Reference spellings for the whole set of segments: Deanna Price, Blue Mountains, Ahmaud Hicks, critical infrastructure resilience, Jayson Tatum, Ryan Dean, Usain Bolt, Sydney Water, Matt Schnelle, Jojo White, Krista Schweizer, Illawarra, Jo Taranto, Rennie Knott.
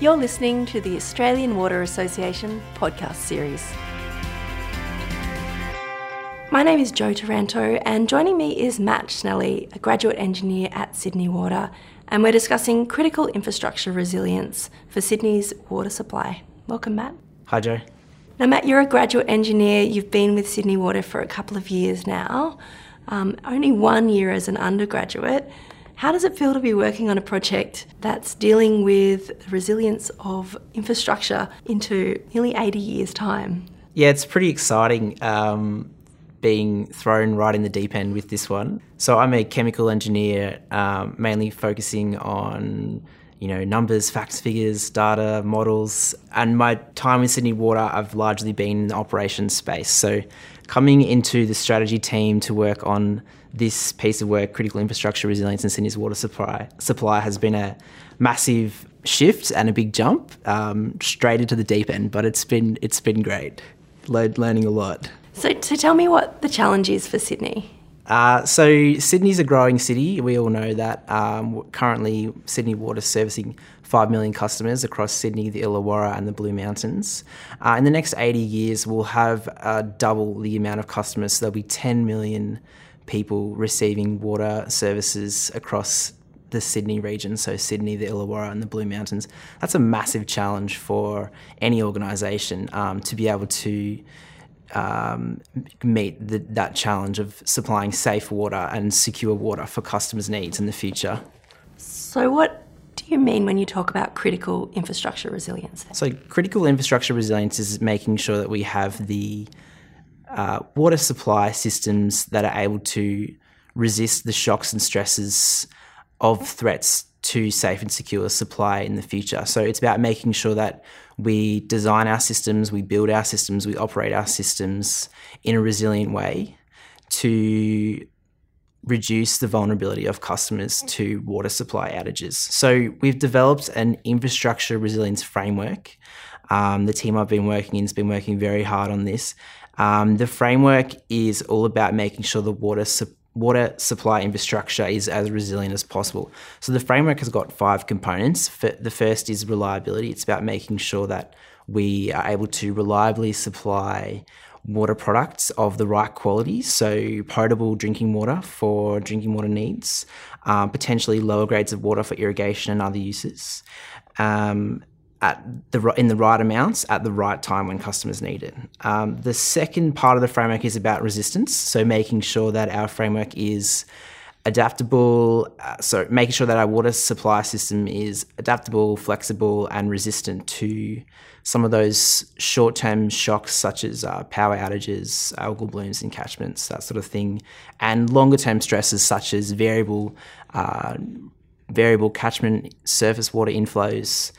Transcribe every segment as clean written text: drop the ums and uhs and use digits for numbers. You're listening to the Australian Water Association podcast series. My name is Jo Taranto, and joining me is Matt Schnelle, a graduate engineer at Sydney Water, and we're discussing critical infrastructure resilience for Sydney's water supply. Welcome, Matt. Hi, Jo. Now, Matt, you're a graduate engineer. You've been with Sydney Water for a couple of years now, only 1 year as an undergraduate. How does it feel to be working on a project that's dealing with the resilience of infrastructure into nearly 80 years' time? Yeah, it's pretty exciting. Being thrown right in the deep end with this one. So I'm a chemical engineer, mainly focusing on, numbers, facts, figures, data, models. And my time with Sydney Water, I've largely been in the operations space. So coming into the strategy team to work on this piece of work, critical infrastructure resilience in Sydney's water supply has been a massive shift and a big jump, straight into the deep end, but it's been great, learning a lot. So tell me what the challenge is for Sydney. So Sydney's a growing city. We all know that. Currently, Sydney Water is servicing 5 million customers across Sydney, the Illawarra and the Blue Mountains. In the next 80 years, we'll have double the amount of customers. So there'll be 10 million people receiving water services across the Sydney region, so Sydney, the Illawarra and the Blue Mountains. That's a massive challenge for any organisation to be able to meet that challenge of supplying safe water and secure water for customers' needs in the future. So what do you mean when you talk about critical infrastructure resilience? So critical infrastructure resilience is making sure that we have the water supply systems that are able to resist the shocks and stresses of threats to safe and secure supply in the future. So it's about making sure that we design our systems, we build our systems, we operate our systems in a resilient way to reduce the vulnerability of customers to water supply outages. So we've developed an infrastructure resilience framework. The team I've been working in has been working very hard on this. The framework is all about making sure the water supply infrastructure is as resilient as possible. So the framework has got 5 components. The first is reliability. It's about making sure that we are able to reliably supply water products of the right quality, so potable drinking water for drinking water needs, potentially lower grades of water for irrigation and other uses, in the right amounts at the right time when customers need it. The second part of the framework is about resistance, so making sure that our framework is adaptable, so making sure that our water supply system is adaptable, flexible and resistant to some of those short-term shocks such as power outages, algal blooms in catchments, that sort of thing, and longer-term stresses such as variable catchment surface water inflows,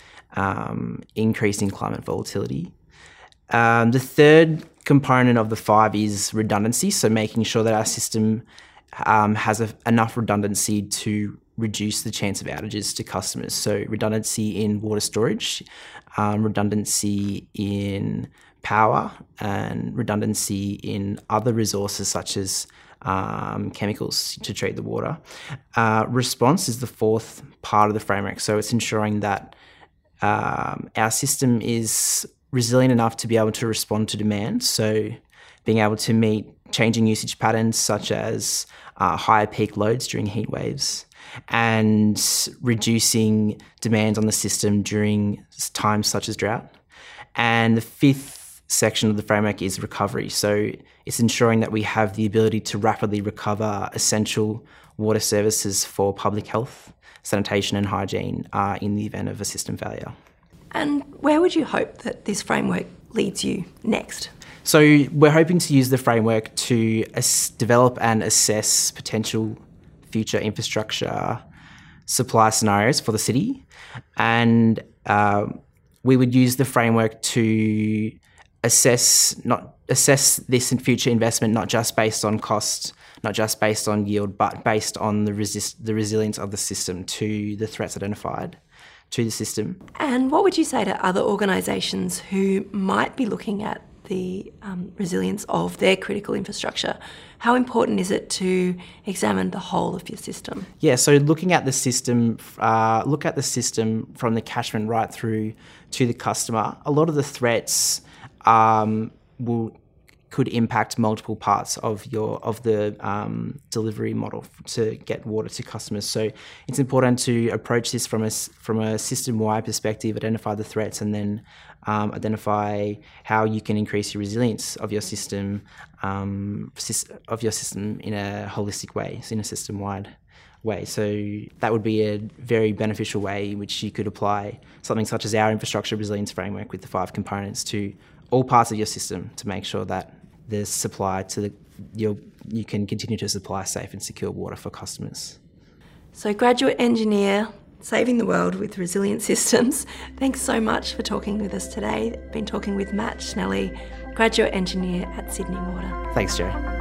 increasing climate volatility. The third component of the 5 is redundancy, so making sure that our system has enough redundancy to reduce the chance of outages to customers. So redundancy in water storage, redundancy in power, and redundancy in other resources such as chemicals to treat the water. Response is the 4th part of the framework, so it's ensuring that our system is resilient enough to be able to respond to demand. So being able to meet changing usage patterns such as higher peak loads during heat waves and reducing demands on the system during times such as drought. And the 5th section of the framework is recovery. So it's ensuring that we have the ability to rapidly recover essential water services for public health, sanitation and hygiene in the event of a system failure. And where would you hope that this framework leads you next? So we're hoping to use the framework to develop and assess potential future infrastructure supply scenarios for the city. And we would use the framework to assess this and future investment, not just based on cost, not just based on yield, but based on the resilience of the system to the threats identified to the system. And what would you say to other organisations who might be looking at the resilience of their critical infrastructure. How important is it to examine the whole of your system? Yeah, so looking at the system, look at the system from the catchment right through to the customer. A lot of the threats could impact multiple parts of the delivery model to get water to customers. So it's important to approach this from a system-wide perspective, identify the threats, and then identify how you can increase your resilience of your system in a holistic way, so in a system-wide way. So that would be a very beneficial way in which you could apply something such as our infrastructure resilience framework with the 5 components to all parts of your system to make sure that the supply you can continue to supply safe and secure water for customers. So graduate engineer, saving the world with resilient systems. Thanks so much for talking with us today. I've been talking with Matt Schnelle, graduate engineer at Sydney Water. Thanks, Joe.